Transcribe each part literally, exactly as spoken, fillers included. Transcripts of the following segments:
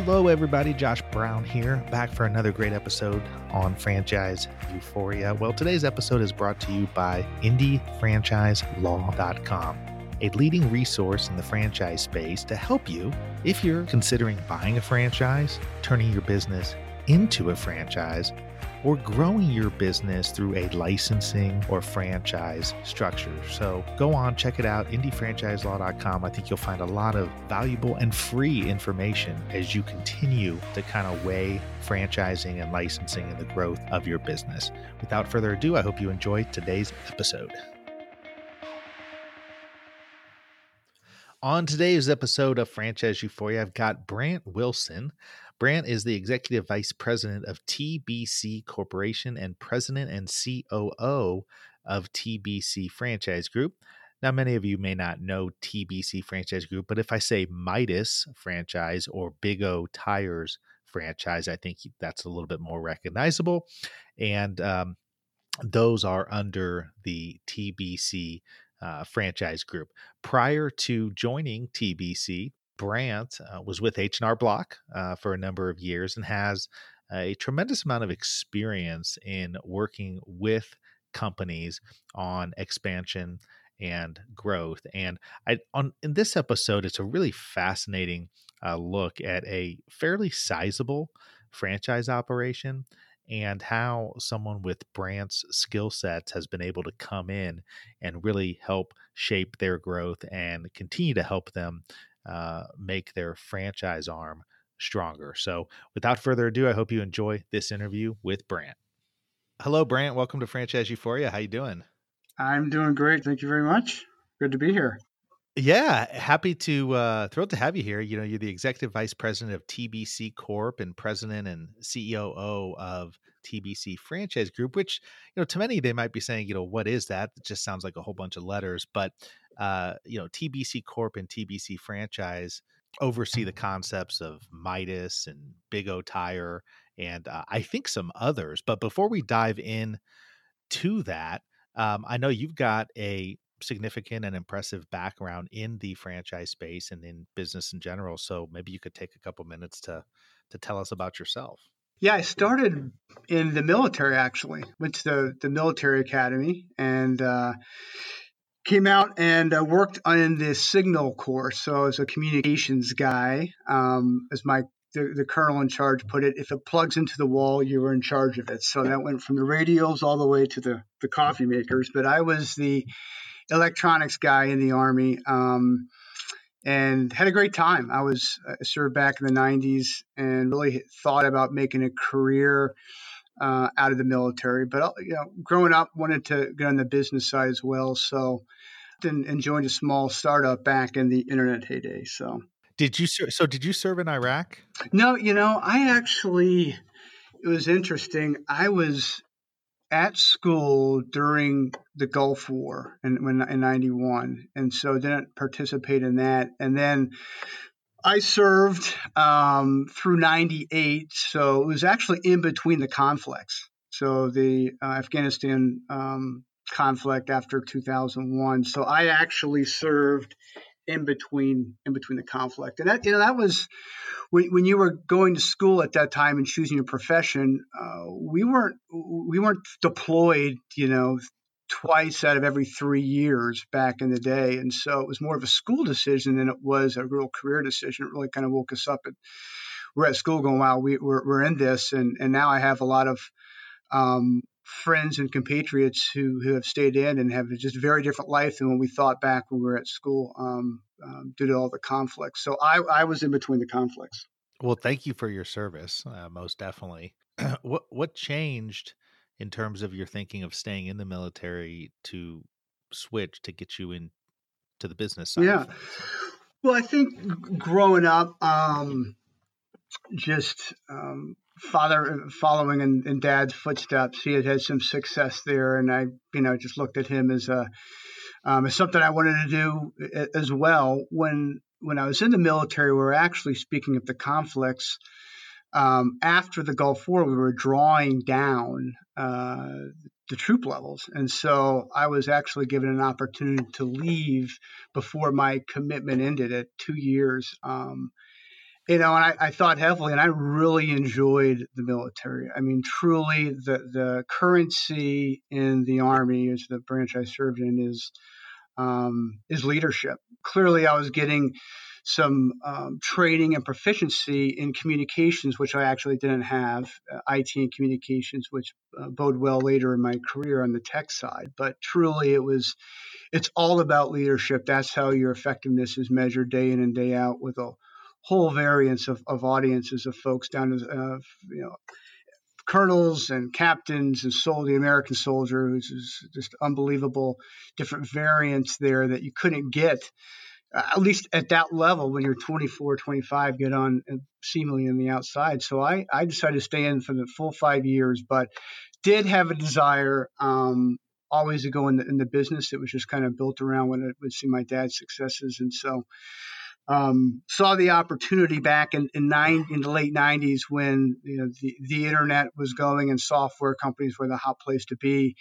Hello, everybody. Josh Brown here, back for another great episode on Franchise Euphoria. Well, today's episode is brought to you by Indy Franchise Law dot com, a leading resource in the franchise space to help you if you're considering buying a franchise, turning your business into a franchise, or growing your business through a licensing or franchise structure. So go on, check it out, Indy Franchise Law dot com. I think you'll find a lot of valuable and free information as you continue to kind of weigh franchising and licensing and the growth of your business. Without further ado, I hope you enjoy today's episode. On today's episode of Franchise Euphoria, I've got Brant Wilson. Brant is the Executive Vice President of T B C Corporation and President and C O O of T B C Franchise Group. Now, many of you may not know T B C Franchise Group, but if I say Midas Franchise or Big O Tires Franchise, I think that's a little bit more recognizable. And um, those are under the T B C uh, Franchise Group. Prior to joining T B C, Brant uh, was with H and R Block uh, for a number of years and has a tremendous amount of experience in working with companies on expansion and growth. And I, on in this episode, it's a really fascinating uh, look at a fairly sizable franchise operation and how someone with Brant's skill sets has been able to come in and really help shape their growth and continue to help them Uh, make their franchise arm stronger. So without further ado, I hope you enjoy this interview with Brant. Hello, Brant. Welcome to Franchise Euphoria. How you doing? I'm doing great. Thank you very much. Good to be here. Yeah. Happy to, uh, thrilled to have you here. You know, you're the Executive Vice President of T B C Corp and President and C O O of T B C Franchise Group, which, you know, to many, they might be saying, you know, what is that? It just sounds like a whole bunch of letters, but Uh, you know, T B C Corp and T B C Franchise oversee the concepts of Midas and Big O Tire, and uh, I think some others. But before we dive in to that, um, I know you've got a significant and impressive background in the franchise space and in business in general. So maybe you could take a couple minutes to to tell us about yourself. Yeah, I started in the military, actually. Went to the, the military academy and uh came out and uh, worked on the signal corps. So I was a communications guy, um, as my the, the colonel in charge put it. If it plugs into the wall, you were in charge of it. So that went from the radios all the way to the, the coffee makers. But I was the electronics guy in the Army, um, and had a great time. I was uh, served back in the nineties and really thought about making a career Uh, out of the military, but you know, growing up, wanted to get on the business side as well. So, and, and joined a small startup back in the internet heyday. So, did you ser- so did you serve in Iraq? No, you know, I actually it was interesting. I was at school during the Gulf War and when in ninety-one, and so didn't participate in that. And then I served um, through ninety-eight, so it was actually in between the conflicts. So the uh, Afghanistan um, conflict after two thousand one. So I actually served in between in between the conflict, and that you know that was when, when you were going to school at that time and choosing your profession. Uh, we weren't we weren't deployed, you know, twice out of every three years back in the day. And so it was more of a school decision than it was a real career decision. It really kind of woke us up. And we're at school going, wow, we, we're, we're in this. And, and now I have a lot of um, friends and compatriots who, who have stayed in and have just a very different life than when we thought back when we were at school um, um, due to all the conflicts. So I, I was in between the conflicts. Well, thank you for your service, uh, most definitely. what What changed in terms of your thinking of staying in the military to switch to get you into the business side? Yeah. Well, I think growing up, um, just um, father following in, in dad's footsteps, he had had some success there. And I, you know, just looked at him as a, um, as something I wanted to do as well. When, when I was in the military, we were actually speaking of the conflicts. Um, after the Gulf War, we were drawing down uh, the troop levels. And so I was actually given an opportunity to leave before my commitment ended at two years. Um, you know, and I, I thought heavily, and I really enjoyed the military. I mean, truly, the, the currency in the Army, as the branch I served in, is um, is leadership. Clearly, I was getting some um, training and proficiency in communications, which I actually didn't have, uh, I T and communications, which uh, bode well later in my career on the tech side. But truly, it was, it's all about leadership. That's how your effectiveness is measured day in and day out, with a whole variance of, of audiences of folks, down to uh, you know, colonels and captains and soul, the American soldier, who's is just unbelievable different variants there that you couldn't get, uh, at least at that level, when you're twenty-four, twenty-five, get on and seemingly on the outside. So I, I decided to stay in for the full five years, but did have a desire um, always to go in the, in the business. It was just kind of built around when I would see my dad's successes. And so Um, saw the opportunity back in, in, nine, in the late nineties when you know, the, the internet was going and software companies were the hot place to be.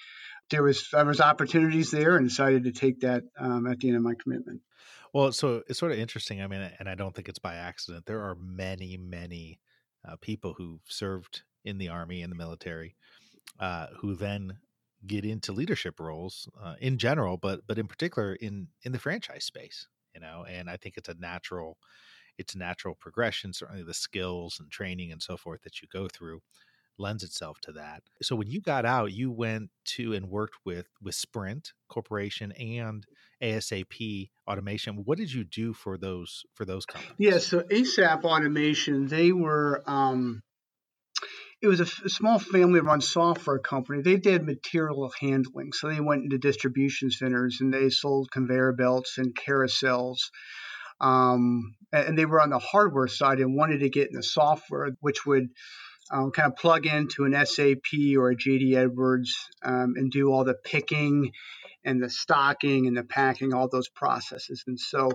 There was there was opportunities there, and decided to take that um, at the end of my commitment. Well, so it's sort of interesting. I mean, and I don't think it's by accident. There are many, many uh, people who've served in the Army and the military uh, who then get into leadership roles uh, in general, but but in particular in in the franchise space. You know, and I think it's a natural, it's natural progression. Certainly the skills and training and so forth that you go through lends itself to that. So when you got out, you went to and worked with, with Sprint Corporation and ASAP Automation. What did you do for those, for those companies? Yeah. So ASAP Automation, they were, um, it was a, f- a small family-run software company. They did material handling, so they went into distribution centers and they sold conveyor belts and carousels. Um, and they were on the hardware side and wanted to get in the software, which would um, kind of plug into an S A P or a J D Edwards um, and do all the picking and the stocking and the packing, all those processes. And so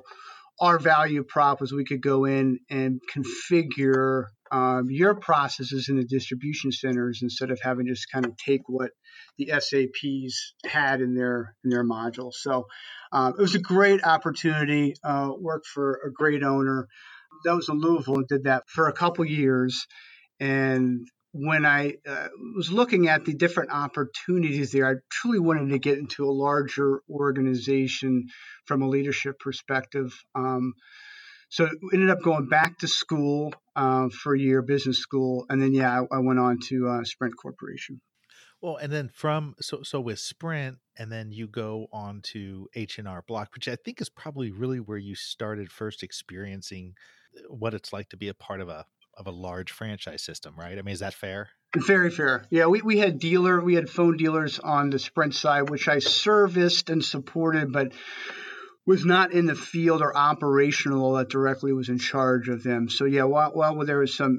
our value prop was we could go in and configure Um, your processes in the distribution centers instead of having to just kind of take what the S A Ps had in their in their module. So um, it was a great opportunity. Uh, worked for a great owner. That was in Louisville, and did that for a couple years. And when I uh, was looking at the different opportunities there, I truly wanted to get into a larger organization from a leadership perspective. Um, So ended up going back to school uh, for a year, business school, and then yeah, I, I went on to uh, Sprint Corporation. Well, and then from so so with Sprint, and then you go on to H and R Block, which I think is probably really where you started first experiencing what it's like to be a part of a of a large franchise system, right? I mean, is that fair? Very fair. Yeah, we, we had dealer, we had phone dealers on the Sprint side, which I serviced and supported, but was not in the field or operational that directly was in charge of them. So yeah, while, while there was some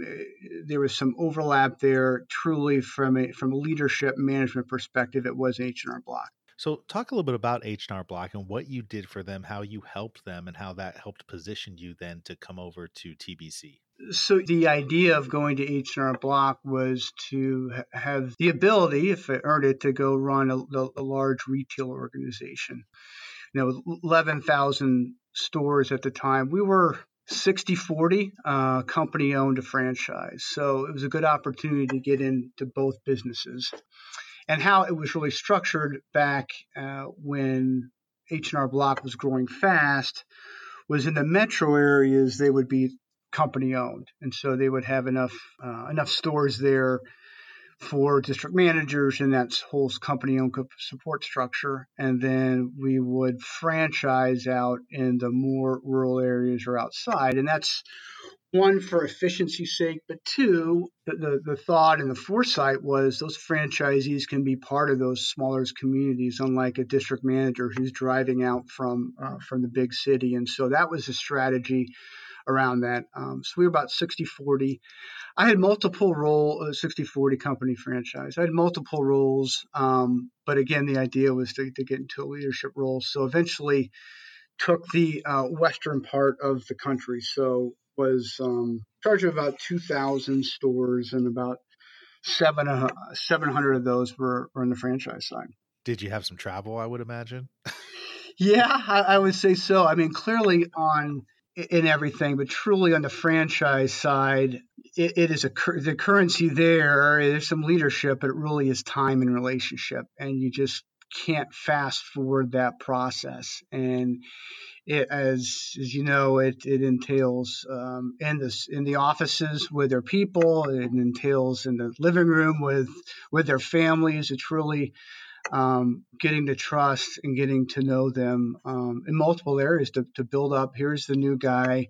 there was some overlap there, truly from a from a leadership management perspective, it was H and R Block. So talk a little bit about H and R Block and what you did for them, how you helped them, and how that helped position you then to come over to T B C. So the idea of going to H and R Block was to have the ability, if it earned it, to go run a, a large retail organization. You know, eleven thousand stores at the time. We were sixty forty, uh, company owned to franchise. So it was a good opportunity to get into both businesses. And how it was really structured back uh, when H and R Block was growing fast was in the metro areas, they would be company owned. And so they would have enough uh, enough stores there for district managers and that whole company-owned support structure. And then we would franchise out in the more rural areas or outside. And that's one for efficiency's sake, but two, the, the thought and the foresight was those franchisees can be part of those smaller communities, unlike a district manager who's driving out from uh, from the big city. And so that was the strategy around that. Um, so we were about sixty forty. I had multiple role, uh, sixty forty company franchise. I had multiple roles. Um, but again, the idea was to, to get into a leadership role. So eventually took the uh, western part of the country. So was um, in charge of about two thousand stores, and about seven hundred of those were, were on the franchise side. Did you have some travel, I would imagine? Yeah, I, I would say so. I mean, clearly on in everything, but truly on the franchise side, it, it is a the currency there. There's some leadership, but it really is time and relationship, and you just can't fast forward that process. And it, as as you know, it it entails um, in this in the offices with their people. It entails in the living room with with their families. It's really Um, getting to trust and getting to know them um, in multiple areas to, to build up. Here's the new guy,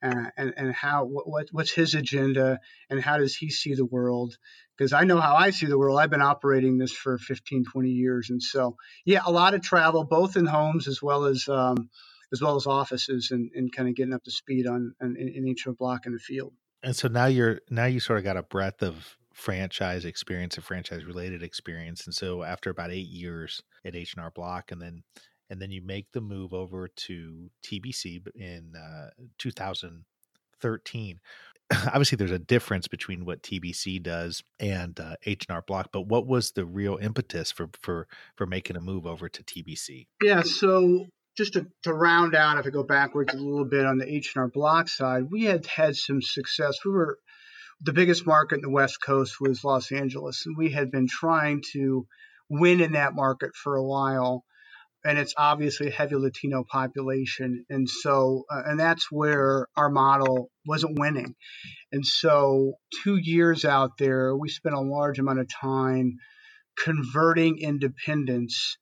uh, and and how what what's his agenda, and how does he see the world? Because I know how I see the world. I've been operating this for fifteen, twenty years, and so yeah, a lot of travel, both in homes as well as um, as well as offices, and, and kind of getting up to speed on, on in, in each block in the field. And so now you're now you sort of got a breadth of franchise experience and franchise related experience. And so after about eight years at H and R Block, and then, and then you make the move over to T B C in uh, two thousand thirteen. Obviously there's a difference between what T B C does and uh, H and R Block, but what was the real impetus for, for, for making a move over to T B C? Yeah. So just to, to round out, if I go backwards a little bit on the H and R Block side, we had had some success. We were, The biggest market in the West Coast was Los Angeles, and we had been trying to win in that market for a while, and it's obviously a heavy Latino population, and so uh, and that's where our model wasn't winning. And so two years out there, we spent a large amount of time converting independents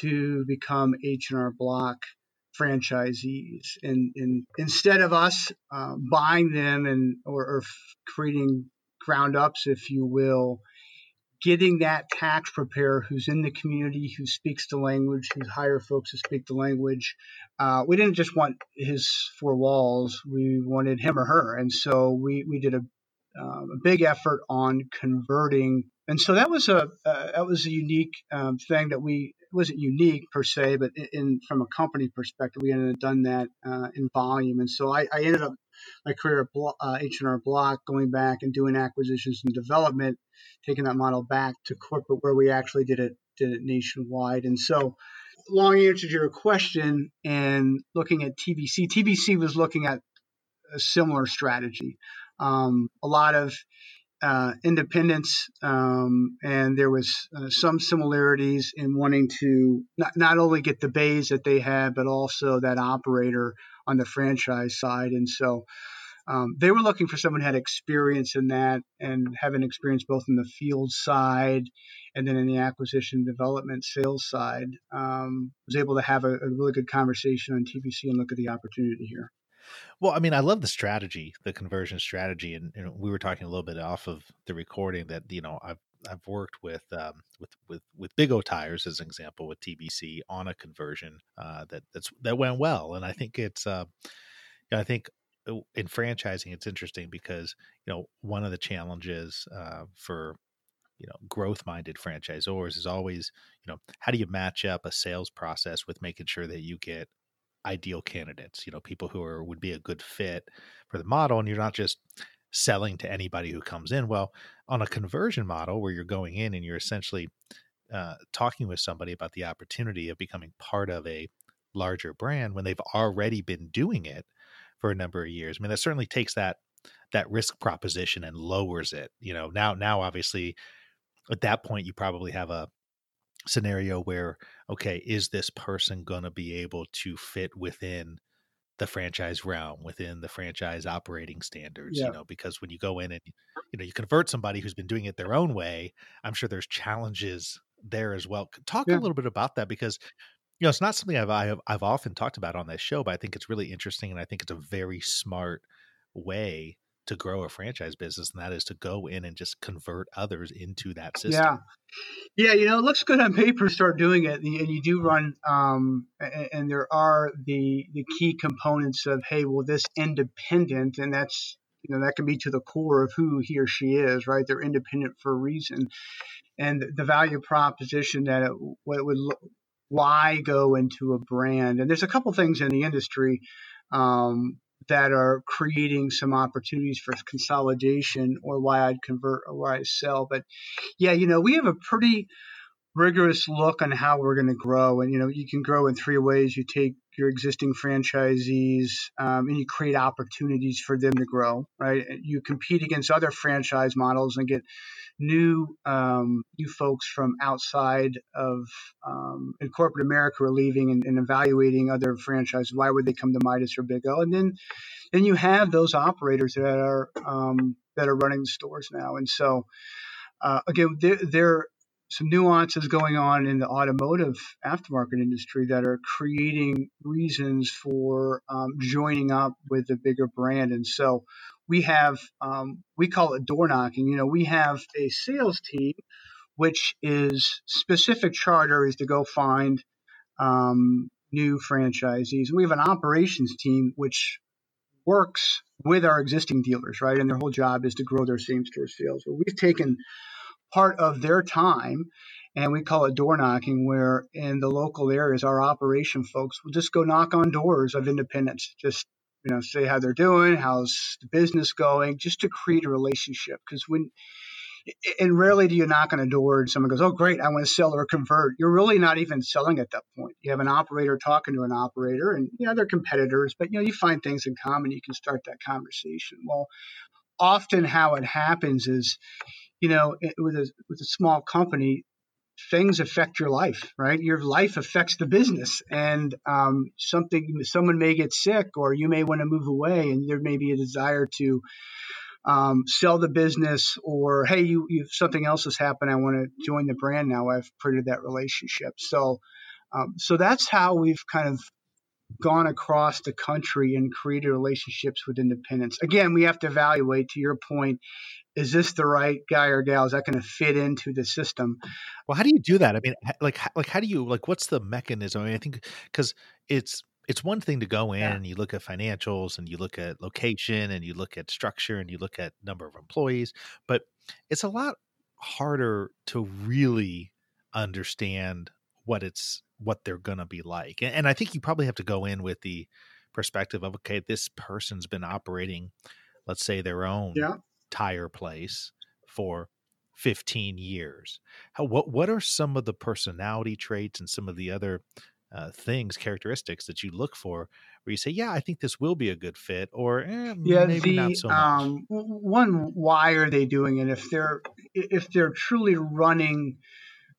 to become H and R Block franchisees, and, and instead of us uh, buying them and or, or creating ground ups, if you will, getting that tax preparer who's in the community, who speaks the language, who hire folks to speak the language. Uh, we didn't just want his four walls; we wanted him or her, and so we we did a, um, a big effort on converting. And so that was a uh, that was a unique um, thing that we. Wasn't unique per se, but in from a company perspective, we ended up done that uh, in volume. And so I, I ended up my career at Blo- uh, H and R Block, going back and doing acquisitions and development, taking that model back to corporate where we actually did it did it nationwide. And so, long answer to your question, and looking at T B C, T B C was looking at a similar strategy. Um, a lot of Uh, independence, um, and there was uh, some similarities in wanting to not, not only get the bays that they had, but also that operator on the franchise side. And so um, they were looking for someone who had experience in that and having experience both in the field side and then in the acquisition, development, sales side. Um, was able to have a, a really good conversation on T B C and look at the opportunity here. Well, I mean, I love the strategy, the conversion strategy. And, and we were talking a little bit off of the recording that, you know, I've, I've worked with, um, with, with, with Big O Tires as an example with T B C on a conversion, uh, that, that's, that went well. And I think it's, uh, I think in franchising, it's interesting because, you know, one of the challenges, uh, for, you know, growth-minded franchisors is always, you know, how do you match up a sales process with making sure that you get ideal candidates, you know, people who are, would be a good fit for the model. And you're not just selling to anybody who comes in. Well, on a conversion model where you're going in and you're essentially uh, talking with somebody about the opportunity of becoming part of a larger brand when they've already been doing it for a number of years. I mean, that certainly takes that, that risk proposition and lowers it, you know, now, now, obviously at that point, you probably have a scenario where, okay, is this person going to be able to fit within the franchise realm, within the franchise operating standards? Yeah. You know, because when you go in and, you know, you convert somebody who's been doing it their own way, I'm sure there's challenges there as well. Talk yeah. a little bit about that, because, you know, it's not something I've, I've, I've often talked about on this show, but I think it's really interesting. And I think it's a very smart way to grow a franchise business, and that is to go in and just convert others into that system. Yeah. Yeah. You know, it looks good on paper, start doing it. And you, and you do run, um, and, and there are the, the key components of, hey, well, this independent, and that's, you know, that can be to the core of who he or she is, right? They're independent for a reason. And the value proposition that it, what it would, why go into a brand. And there's a couple things in the industry, um, that are creating some opportunities for consolidation, or why I'd convert or why I sell. But yeah, you know, we have a pretty rigorous look on how we're going to grow. And, you know, you can grow in three ways. You take your existing franchisees, um, and you create opportunities for them to grow, right? You compete against other franchise models and get new um, new folks from outside of um, in corporate America are leaving and, and evaluating other franchises. Why would they come to Midas or Big O? And then then you have those operators that are um, that are running the stores now. And so uh, again, there there are some nuances going on in the automotive aftermarket industry that are creating reasons for um, joining up with a bigger brand. And so we have, um, we call it door knocking. You know, we have a sales team, which is specific charter is to go find um, new franchisees. We have an operations team, which works with our existing dealers, right? And their whole job is to grow their same store sales. Well, we've taken part of their time, and we call it door knocking, where in the local areas, our operation folks will just go knock on doors of independents, just, you know, say how they're doing, how's the business going, just to create a relationship. Because when, and rarely do you knock on a door and someone goes, oh, great, I want to sell or convert. You're really not even selling at that point. You have an operator talking to an operator, and, you know, they're competitors, but, you know, you find things in common, you can start that conversation. Well, often how it happens is, you know, with a with a small company, things affect your life, right? Your life affects the business, and um, something someone may get sick, or you may want to move away, and there may be a desire to um, sell the business, or hey, you, you something else has happened. I want to join the brand now. I've created that relationship, so um, so that's how we've kind of gone across the country and created relationships with independents. Again, we have to evaluate, to your point, is this the right guy or gal? Is that going to fit into the system? Well, how do you do that? I mean, like, like how do you, like, what's the mechanism? I mean, I think, because it's, it's one thing to go in yeah. and you look at financials and you look at location and you look at structure and you look at number of employees, but it's a lot harder to really understand what it's, what they're going to be like. And, and I think you probably have to go in with the perspective of, okay, this person's been operating, let's say, their own yeah. tire place for fifteen years. How, what, what are some of the personality traits and some of the other uh, things, characteristics that you look for where you say, yeah, I think this will be a good fit, or eh, yeah, maybe the, not so much? Um, one, why are they doing it? If they're, if they're truly running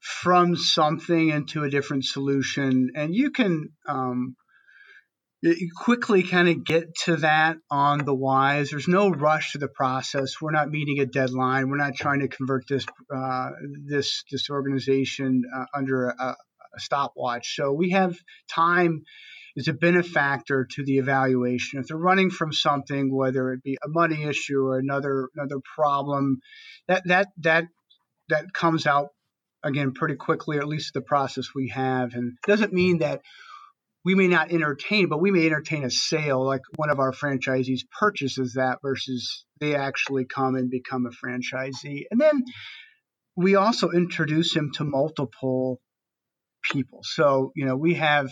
from something into a different solution, and you can um, you quickly kind of get to that on the whys. There's no rush to the process. We're not meeting a deadline. We're not trying to convert this uh, this this organization uh, under a, a stopwatch. So we have time as a benefactor to the evaluation. If they're running from something, whether it be a money issue or another another problem, that that that that comes out, again, pretty quickly, or at least the process we have. And it doesn't mean that we may not entertain, but we may entertain a sale, like one of our franchisees purchases that versus they actually come and become a franchisee. And then we also introduce them to multiple people. So, you know, we have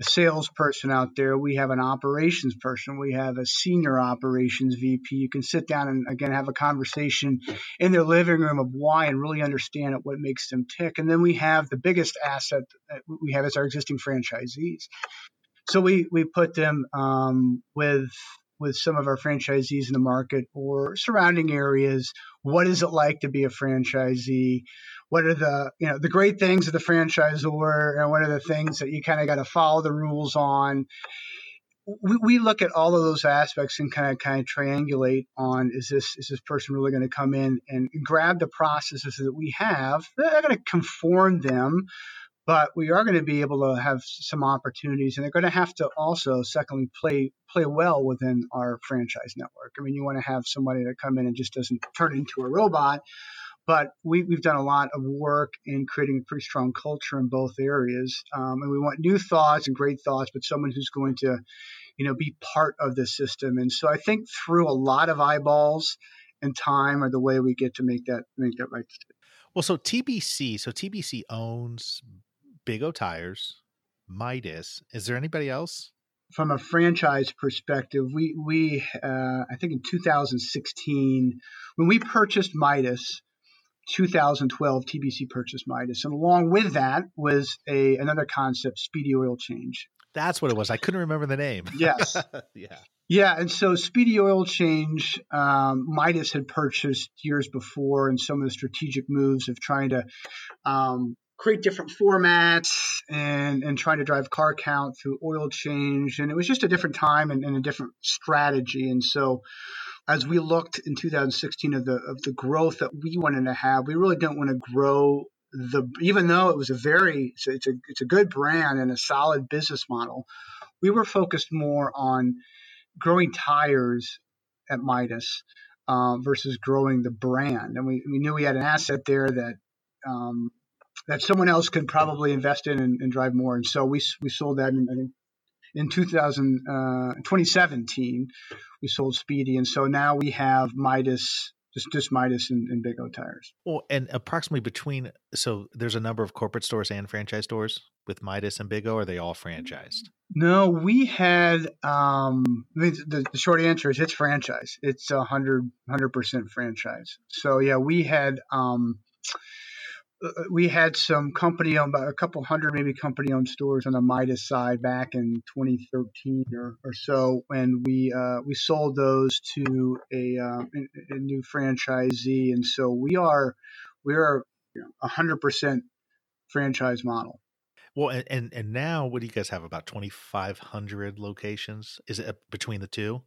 a salesperson out there. We have an operations person. We have a senior operations V P. You can sit down and, again, have a conversation in their living room of why and really understand what makes them tick. And then we have the biggest asset that we have is our existing franchisees. So we, we put them um, with with some of our franchisees in the market or surrounding areas. What is it like to be a franchisee? What are the, you know, the great things of the franchisor, and what are the things that you kind of got to follow the rules on? We, we look at all of those aspects and kind of kind of triangulate on, is this is this person really going to come in and grab the processes that we have? They're not going to conform them, but we are going to be able to have some opportunities, and they're going to have to also, secondly, play play well within our franchise network. I mean, you want to have somebody that come in and just doesn't turn into a robot. But we, we've done a lot of work in creating a pretty strong culture in both areas. Um, and we want new thoughts and great thoughts, but someone who's going to, you know, be part of the system. And so I think through a lot of eyeballs and time are the way we get to make that make that right decision. Well, so T B C, so T B C owns Big O Tires, Midas. Is there anybody else? From a franchise perspective, we, we uh, I think in two thousand sixteen, when we purchased Midas, two thousand twelve, T B C purchased Midas, and along with that was a another concept, Speedy oil change. That's what it was. I couldn't remember the name. Yes. yeah. Yeah. And so Speedy Oil Change, um, Midas had purchased years before, and some of the strategic moves of trying to um, create different formats and, and trying to drive car count through oil change. And it was just a different time and, and a different strategy. And so as we looked in two thousand sixteen of the, of the growth that we wanted to have, we really didn't want to grow the, even though it was a very, it's a, it's a, it's a good brand and a solid business model. We were focused more on growing tires at Midas uh, versus growing the brand. And we, we knew we had an asset there that, um, that someone else could probably invest in and, and drive more. And so we we sold that in, I think, in two thousand, uh, twenty seventeen, we sold Speedy. And so now we have Midas, just, just Midas and, and Big O Tires. Well, and approximately between, so there's a number of corporate stores and franchise stores with Midas and Big O, or are they all franchised? No, we had, um, I mean, the, the short answer is it's franchise. It's one hundred percent franchise. So yeah, we had... Um, We had some company-owned, a couple hundred maybe company-owned stores on the Midas side back in twenty thirteen or, or so, and we uh, we sold those to a, uh, a new franchisee, and so we are we are a hundred percent franchise model. Well, and and now what do you guys have? About twenty-five hundred locations? Is it between the two?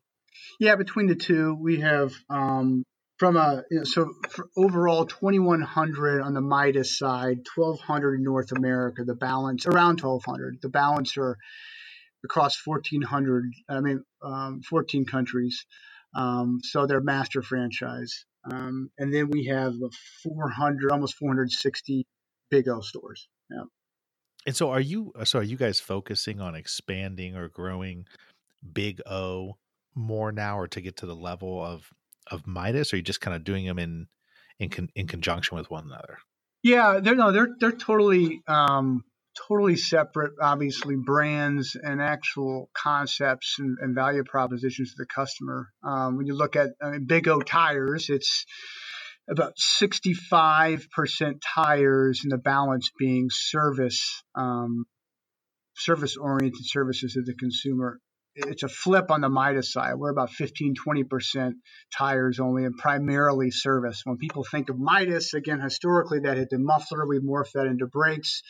Yeah, between the two, we have. Um, From a you know, so for overall twenty-one hundred on the Midas side, twelve hundred in North America. The balance around twelve hundred. The balance are across fourteen hundred. I mean, um, fourteen countries. Um, so they're master franchise. Um, and then we have four hundred, almost four hundred sixty Big O stores. Yeah. And so, are you? So, are you guys focusing on expanding or growing Big O more now, or to get to the level of? of Midas, or are you just kind of doing them in, in, con, in conjunction with one another? Yeah, they're, no, they're, they're totally, um, totally separate, obviously brands and actual concepts and, and value propositions to the customer. Um, when you look at I mean, Big O Tires, it's about sixty-five percent tires and the balance being service, um, service oriented services to the consumer. It's a flip on the Midas side. We're about fifteen, twenty percent tires only and primarily service. When people think of Midas, again, historically, that had the muffler. We morphed that into brakes,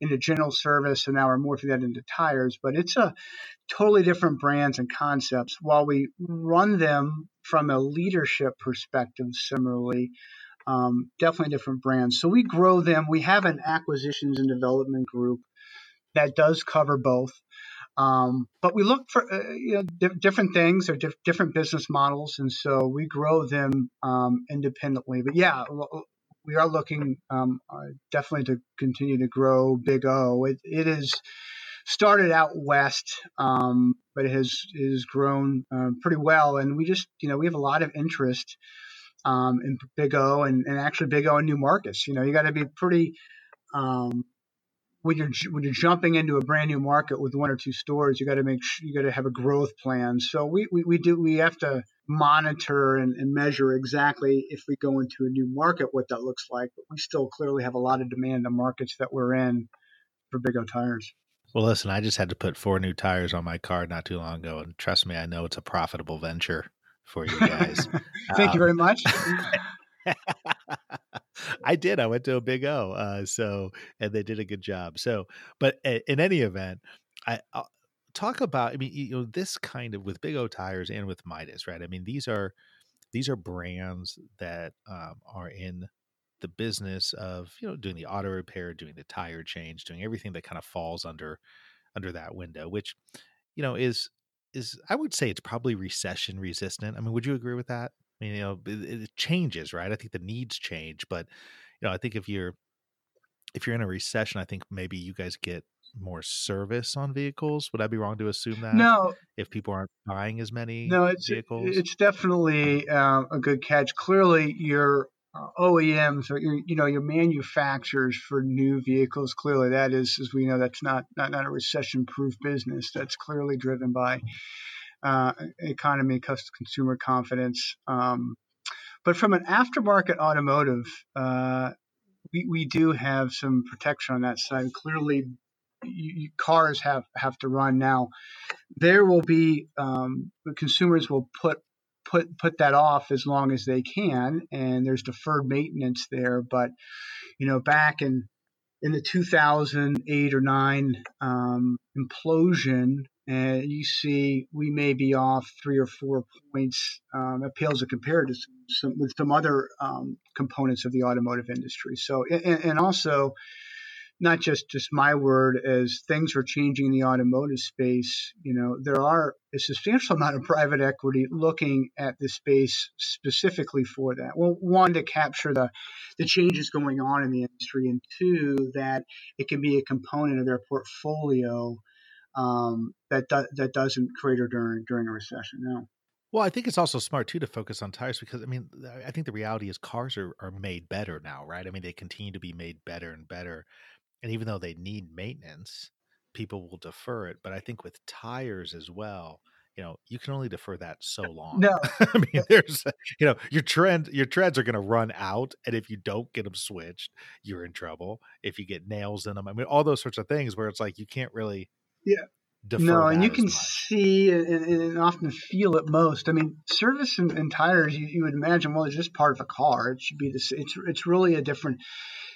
into general service, and now we're morphing that into tires. But it's a totally different brands and concepts. While we run them from a leadership perspective similarly, um, definitely different brands. So we grow them. We have an acquisitions and development group that does cover both. Um, but we look for uh, you know, di- different things or diff- different business models, and so we grow them um, independently. But yeah, we are looking um, uh, definitely to continue to grow Big O. It, it is started out west, um, but it has it has grown um, pretty well, and we just you know we have a lot of interest um, in Big O and, and actually Big O in new markets. You know, you got to be pretty. Um, When you're when you're jumping into a brand new market with one or two stores, you got to make sure, you got to have a growth plan. So we, we, we do we have to monitor and, and measure exactly if we go into a new market what that looks like. But we still clearly have a lot of demand in the markets that we're in for Big O Tires. Well, listen, I just had to put four new tires on my car not too long ago, and trust me, I know it's a profitable venture for you guys. Thank um, you very much. I did. I went to a Big O, uh, so and they did a good job. So, but in any event, I I'll talk about. I mean, you know, this kind of with Big O Tires and with Midas, right? I mean, these are these are brands that um, are in the business of you know doing the auto repair, doing the tire change, doing everything that kind of falls under under that window, which you know is is I would say it's probably recession resistant. I mean, would you agree with that? I mean, you know, it, it changes, right? I think the needs change, but you know, I think if you're if you're in a recession, I think maybe you guys get more service on vehicles. Would I be wrong to assume that? No, if people aren't buying as many no, it's, vehicles, it's definitely uh, a good catch. Clearly, your uh, O E Ms or your, you know your manufacturers for new vehicles, clearly that is, as we know, that's not not, not a recession-proof business. That's clearly driven by. Uh, economy, consumer confidence. Um, but from an aftermarket automotive, uh, we, we do have some protection on that side. Clearly, you, cars have, have to run now. There will be um, consumers will put put put that off as long as they can, and there's deferred maintenance there. But you know, back in in the two thousand eight or nine um, implosion, and uh, you see we may be off three or four points. Um, it pales in comparison to some, with some other um, components of the automotive industry. So, and, and also. Not just, just my word, as things are changing in the automotive space, you know, there are a substantial amount of private equity looking at the space specifically for that. Well, one, to capture the, the changes going on in the industry, and two, that it can be a component of their portfolio um, that do, that doesn't crater during during a recession now. Well, I think it's also smart, too, to focus on tires because, I mean, I think the reality is cars are, are made better now, right? I mean, they continue to be made better and better. And even though they need maintenance, people will defer it. But I think with tires as well, you know, you can only defer that so long. No. I mean, there's, you know, your trend, your treads are going to run out. And if you don't get them switched, you're in trouble. If you get nails in them, I mean, all those sorts of things where it's like, you can't really yeah. defer No, and you can much. see and, and often feel it most. I mean, service and, and tires, you, you would imagine, well, it's just part of a car. It should be this, it's, it's really a different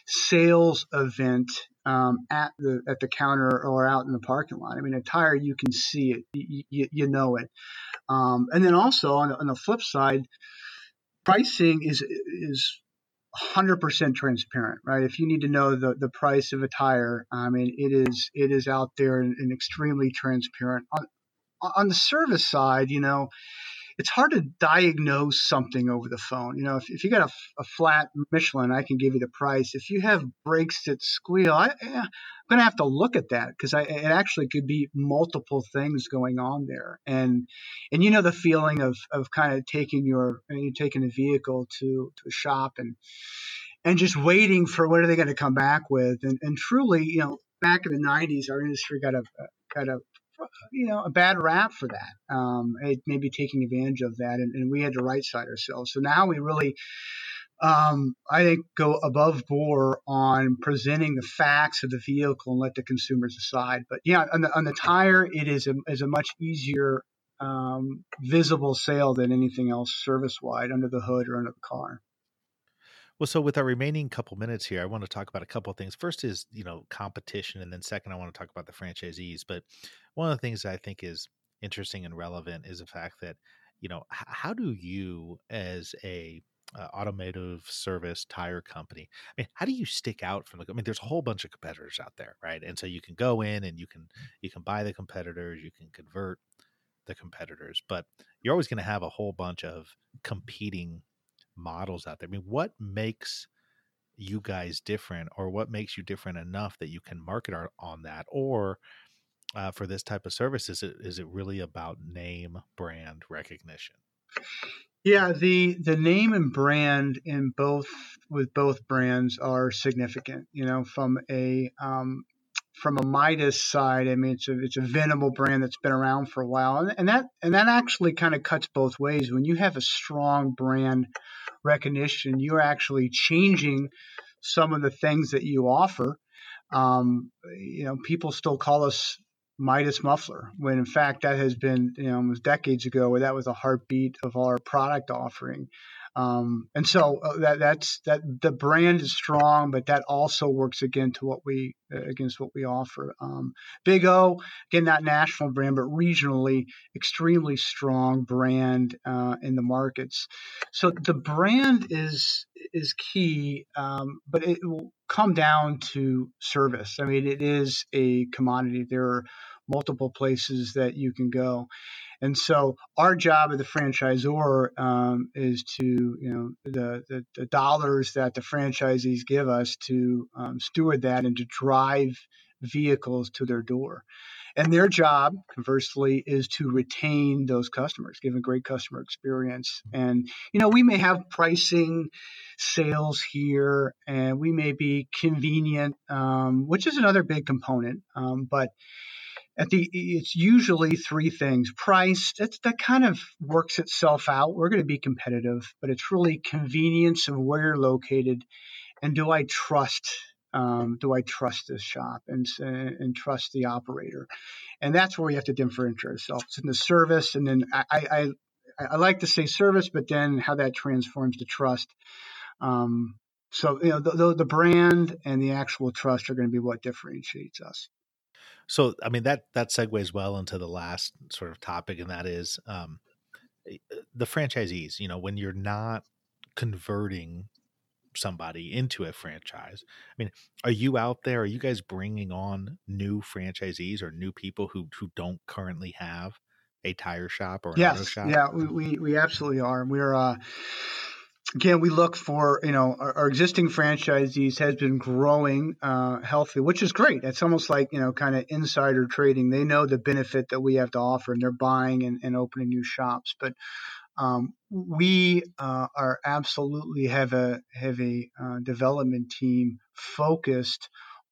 sales event um, at the at the counter or out in the parking lot. I mean, a tire, you can see it, you, you, you know it. Um, and then also on, on the flip side, pricing is is one hundred percent transparent, right? If you need to know the, the price of a tire, I mean, it is it is out there and, and extremely transparent. On on the service side, you know, it's hard to diagnose something over the phone. You know, if, if you got a, a flat Michelin, I can give you the price. If you have brakes that squeal, I, eh, I'm going to have to look at that because it actually could be multiple things going on there. And and you know the feeling of of kind of taking your I mean, taking a vehicle to, to a shop and and just waiting for what are they going to come back with. And and truly, you know, back in the nineties, our industry got a got a you know, a bad rap for that. Um, it may be taking advantage of that, and, and we had to right side ourselves. So now we really, um, I think, go above board on presenting the facts of the vehicle and let the consumers decide. But yeah, on the, on the tire, it is a, is a much easier um, visible sale than anything else service wide under the hood or under the car. Well, so with our remaining couple minutes here, I want to talk about a couple of things. First is, you know, competition. And then second, I want to talk about the franchisees. But one of the things that I think is interesting and relevant is the fact that, you know, h- how do you as a uh, automotive service tire company, I mean, how do you stick out from the, I mean, there's a whole bunch of competitors out there, right? And so you can go in and you can, you can buy the competitors, you can convert the competitors, but you're always going to have a whole bunch of competing models out there. I mean, what makes you guys different, or what makes you different enough that you can market on that? Or uh, for this type of service, is it, is it really about name brand recognition? Yeah, the the name and brand in both with both brands are significant. You know, from a um, from a Midas side, I mean, it's a it's a venerable brand that's been around for a while, and, and that and that actually kind of cuts both ways. When you have a strong brand recognition, you're actually changing some of the things that you offer. Um, you know, people still call us Midas Muffler, when in fact that has been, you know, almost decades ago, where that was the heartbeat of our product offering. Um, and so that that's that the brand is strong, but that also works again to what we against what we offer. Um, Big O, again, not national brand, but regionally extremely strong brand uh, in the markets. So the brand is is key, um, but it will come down to service. I mean, it is a commodity. There are multiple places that you can go. And so our job as the franchisor um, is to, you know, the, the, the dollars that the franchisees give us to um, steward that and to drive vehicles to their door. And their job, conversely, is to retain those customers, give a great customer experience. And, you know, we may have pricing sales here, and we may be convenient, um, which is another big component. Um, but At the, it's usually three things. Price, that's, that kind of works itself out. We're going to be competitive, but it's really convenience of where you're located, and do I trust Um, do I trust this shop and, and trust the operator? And that's where we have to differentiate ourselves. It's in the service, and then I, I, I like to say service, but then how that transforms to trust. Um, so you know, the, the brand and the actual trust are going to be what differentiates us. So, I mean, that that segues well into the last sort of topic, and that is um, the franchisees. You know, when you're not converting somebody into a franchise, I mean, are you out there? Are you guys bringing on new franchisees or new people who who don't currently have a tire shop or an yes, auto shop? Yeah, we, we we absolutely are. We're uh, again, we look for, you know, our, our existing franchisees has been growing uh, healthy, which is great. That's almost like, you know, kind of insider trading. They know the benefit that we have to offer, and they're buying and, and opening new shops. But um, we uh, are absolutely have a have a uh, development team focused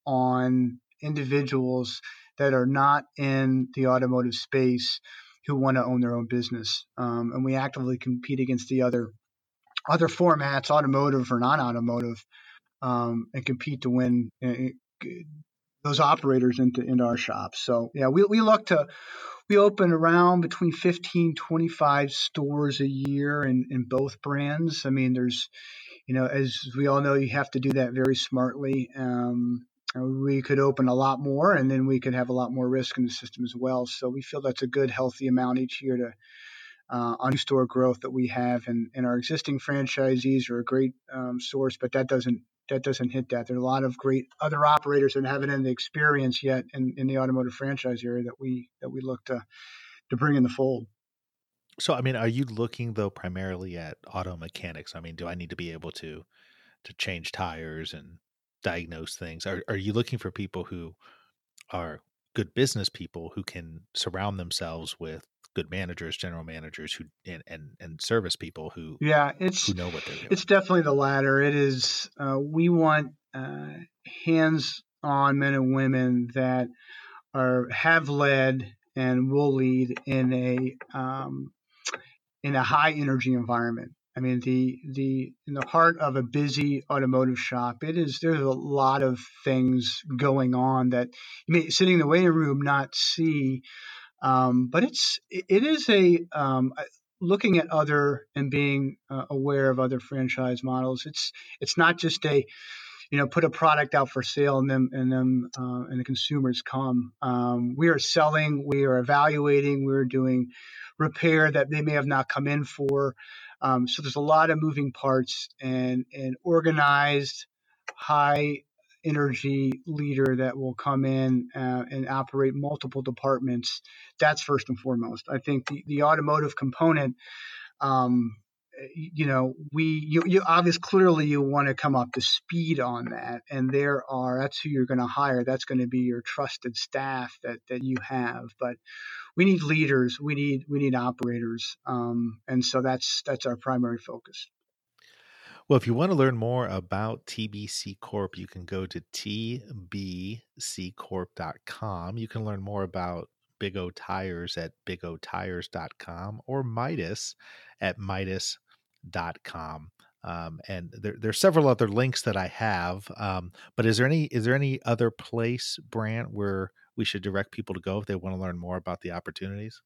on individuals that are not in the automotive space who want to own their own business. Um, and we actively compete against the other other formats, automotive or non-automotive, um, and compete to win uh, those operators into, into our shops. So yeah, we, we look to, we open around between fifteen, twenty-five stores a year in, in both brands. I mean, there's, you know, as we all know, you have to do that very smartly. Um, We could open a lot more, and then we could have a lot more risk in the system as well. So we feel that's a good, healthy amount each year to uh, on store growth that we have, and, and our existing franchisees are a great um, source. But that doesn't that doesn't hit that. There are a lot of great other operators that haven't had the experience yet in, in the automotive franchise area that we that we look to to bring in the fold. So, I mean, are you looking though primarily at auto mechanics? I mean, do I need to be able to to change tires and diagnose things? Are are you looking for people who are good business people who can surround themselves with good managers, general managers, who and and, and service people who yeah, it's who know what they're doing? It's definitely the latter. It is. Uh, we want uh, hands-on men and women that are have led and will lead in a um, in a high energy environment. I mean, the the in the heart of a busy automotive shop, it is there's a lot of things going on that you may sitting in the waiting room not see, um, but it's it is a um, looking at other and being uh, aware of other franchise models. It's it's not just a you know put a product out for sale and them and them uh, and the consumers come. Um, we are selling, we are evaluating, we are doing repair that they may have not come in for. Um, so there's a lot of moving parts, and an organized, high energy leader that will come in uh, and operate multiple departments. That's first and foremost. I think the, the automotive component, um, you know, we you, you obviously clearly you want to come up to speed on that, and there are that's who you're going to hire. That's going to be your trusted staff that that you have, but. We need leaders. We need we need operators, um, and so that's that's our primary focus. Well, if you want to learn more about T B C Corp, you can go to T B C corp dot com. You can learn more about Big O Tires at big o tires dot com or Midas at midas dot com. Um, and there, there are several other links that I have. Um, but is there any is there any other place, Brant, where we should direct people to go if they want to learn more about the opportunities?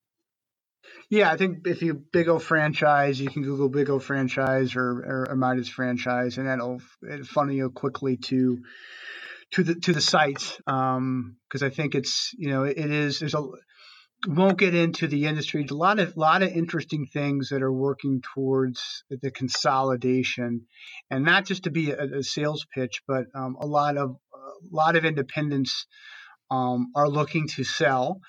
Yeah, I think if you Big O Franchise, you can Google Big O Franchise or, or, or Midas Franchise, and that'll it'll funnel you quickly to to the to the site. Um, because I think it's you know it, it is there's a won't get into the industry. There's a lot of lot of interesting things that are working towards the consolidation, and not just to be a, a sales pitch, but um, a lot of a lot of independents. Um, are looking to sell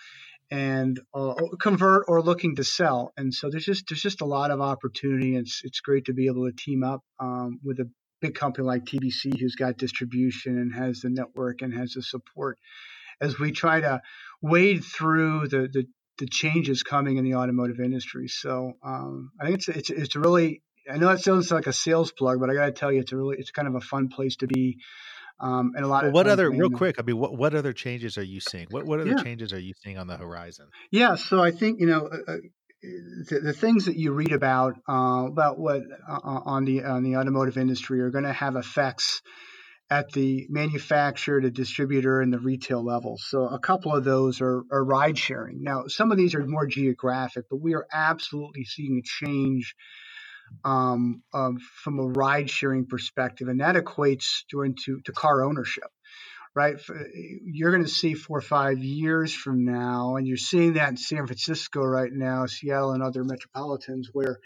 and uh, convert or looking to sell. And so there's just there's just a lot of opportunity. It's it's great to be able to team up um, with a big company like T B C who's got distribution and has the network and has the support as we try to wade through the the, the changes coming in the automotive industry. So um, I think it's it's it's really I know it sounds like a sales plug, but I got to tell you it's a really it's kind of a fun place to be. Um, and a lot of what other real quick, I mean, what, what other changes are you seeing? What, what other yeah. changes are you seeing on the horizon? Yeah. So I think, you know, uh, the, the things that you read about, uh, about what uh, on the, on the automotive industry are going to have effects at the manufacturer to distributor and the retail level. So a couple of those are, are ride sharing. Now, some of these are more geographic, but we are absolutely seeing a change um, um, from a ride sharing perspective. And that equates to, into, to car ownership, right? You're going to see four or five years from now, and you're seeing that in San Francisco right now, Seattle and other metropolitans, where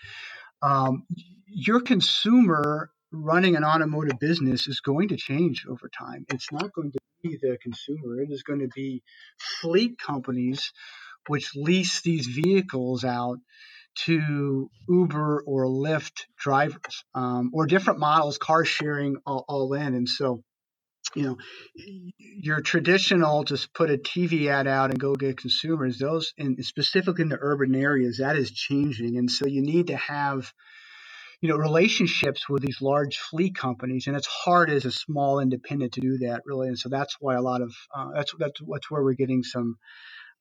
um, your consumer running an automotive business is going to change over time. It's not going to be the consumer. It is going to be fleet companies which lease these vehicles out to Uber or Lyft drivers, um, or different models, car sharing all, all in. And so, you know, your traditional just put a T V ad out and go get consumers, those, and specifically in the urban areas, that is changing. And so you need to have you know, relationships with these large fleet companies, and it's hard as a small independent to do that, really. And so that's why a lot of uh, that's that's that's where we're getting some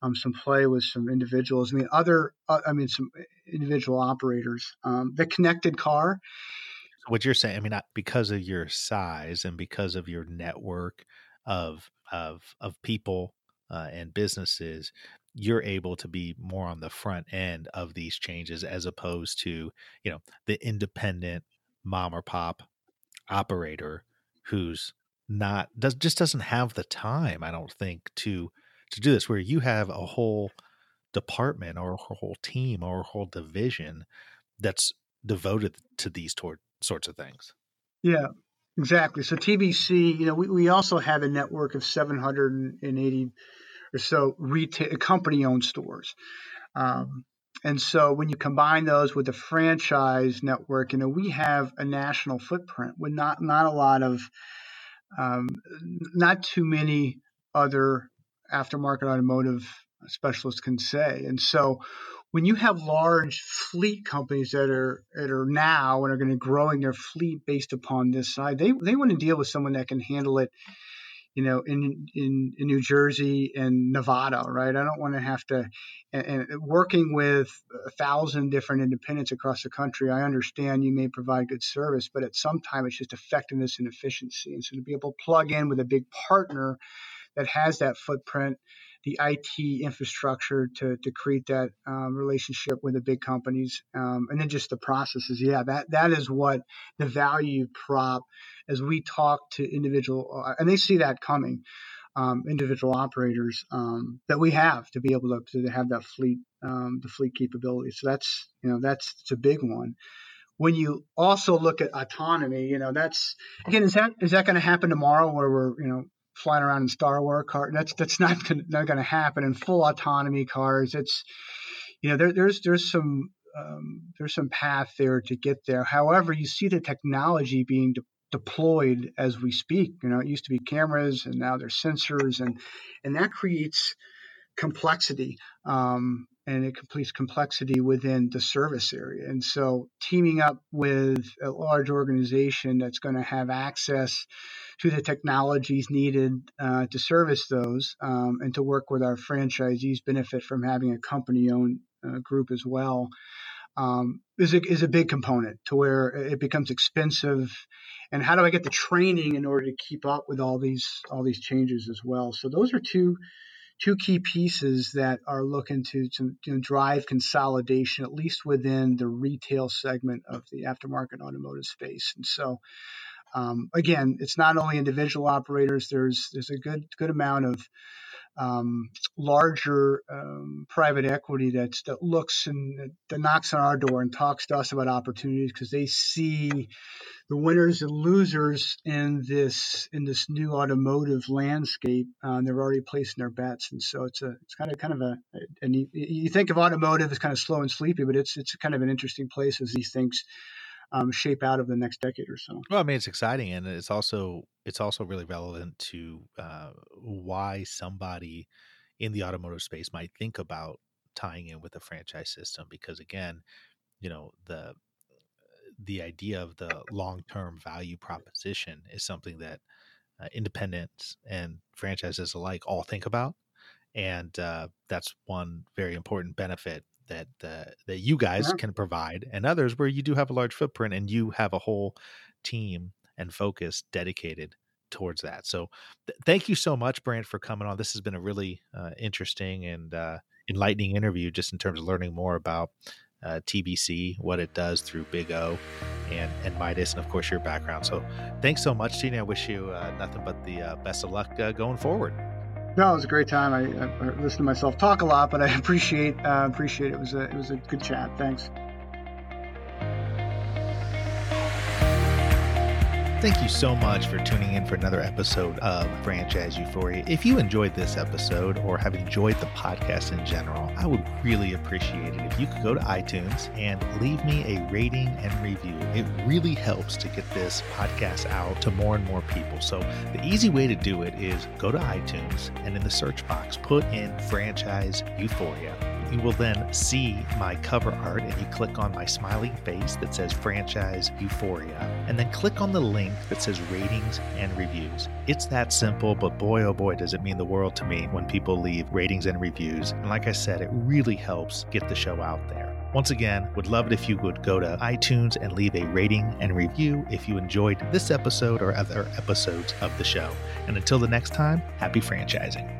um, some play with some individuals. I mean, other uh, I mean, some individual operators. Um, the connected car. What you're saying, I mean, because of your size and because of your network of of of people uh, and businesses, you're able to be more on the front end of these changes as opposed to, you know, the independent mom or pop operator who's not, does just doesn't have the time, I don't think, to, to do this, where you have a whole department or a whole team or a whole division that's devoted to these toward, sorts of things. Yeah. Exactly. So T B C, you know, we, we also have a network of seven hundred eighty or so retail company-owned stores. Um, and so when you combine those with the franchise network, you know, we have a national footprint with not, not a lot of, um, not too many other aftermarket automotive specialists can say. And so when you have large fleet companies that are that are now and are going to growing their fleet based upon this side, they they want to deal with someone that can handle it, you know, in in, in New Jersey and Nevada, right? I don't want to have to and, and working with a thousand different independents across the country. I understand you may provide good service, but at some time it's just effectiveness and efficiency. And so to be able to plug in with a big partner that has that footprint, the I T infrastructure to to create that um, relationship with the big companies, um, and then just the processes. Yeah, that that is what the value prop as we talk to individual, uh, and they see that coming, um, individual operators um, that we have to be able to, to have that fleet, um, the fleet capability. So that's, you know, that's it's a big one. When you also look at autonomy, you know, that's, again, is that is that going to happen tomorrow where we're, you know, flying around in Star Wars car? That's that's not gonna, not going to happen. In full autonomy cars, it's you know there, there's there's some um, there's some path there to get there. However, you see the technology being de- deployed as we speak. You know, it used to be cameras, and now there's sensors, and and that creates complexity, um, and it completes complexity within the service area. And so, teaming up with a large organization that's going to have access to the technologies needed uh, to service those, um, and to work with our franchisees, benefit from having a company-owned uh, group as well, um, is a, is a big component to where it becomes expensive. And how do I get the training in order to keep up with all these all these changes as well? So those are two. Two key pieces that are looking to, to, to drive consolidation, at least within the retail segment of the aftermarket automotive space. And so, um, again, it's not only individual operators. There's there's a good good amount of um, larger um, private equity that's that looks and that knocks on our door and talks to us about opportunities because they see the winners and losers in this in this new automotive landscape, uh, and they're already placing their bets. And so it's a it's kind of kind of a and you, you think of automotive as kind of slow and sleepy, but it's it's kind of an interesting place as these things um, shape out of the next decade or so. Well, I mean, it's exciting, and it's also it's also really relevant to uh, why somebody in the automotive space might think about tying in with the franchise system, because again, you know the. the idea of the long-term value proposition is something that uh, independents and franchises alike all think about. And uh, that's one very important benefit that uh, that you guys yeah. can provide, and others where you do have a large footprint and you have a whole team and focus dedicated towards that. So th- thank you so much, Brant, for coming on. This has been a really uh, interesting and uh, enlightening interview, just in terms of learning more about uh, T B C, what it does through Big O and, and Midas, and of course your background. So thanks so much, Tina. I wish you uh, nothing but the uh, best of luck uh, going forward. No, it was a great time. I, I listened to myself talk a lot, but I appreciate uh, appreciate it. It was a, it was a good chat. Thanks. Thank you so much for tuning in for another episode of Franchise Euphoria. If you enjoyed this episode or have enjoyed the podcast in general, I would really appreciate it if you could go to iTunes and leave me a rating and review. It really helps to get this podcast out to more and more people. So the easy way to do it is go to iTunes and in the search box, put in Franchise Euphoria. You will then see my cover art, and you click on my smiling face that says Franchise Euphoria, and then click on the link that says ratings and reviews. It's that simple, but boy, oh boy, does it mean the world to me when people leave ratings and reviews. And like I said, it really helps get the show out there. Once again, would love it if you would go to iTunes and leave a rating and review if you enjoyed this episode or other episodes of the show. And until the next time, happy franchising.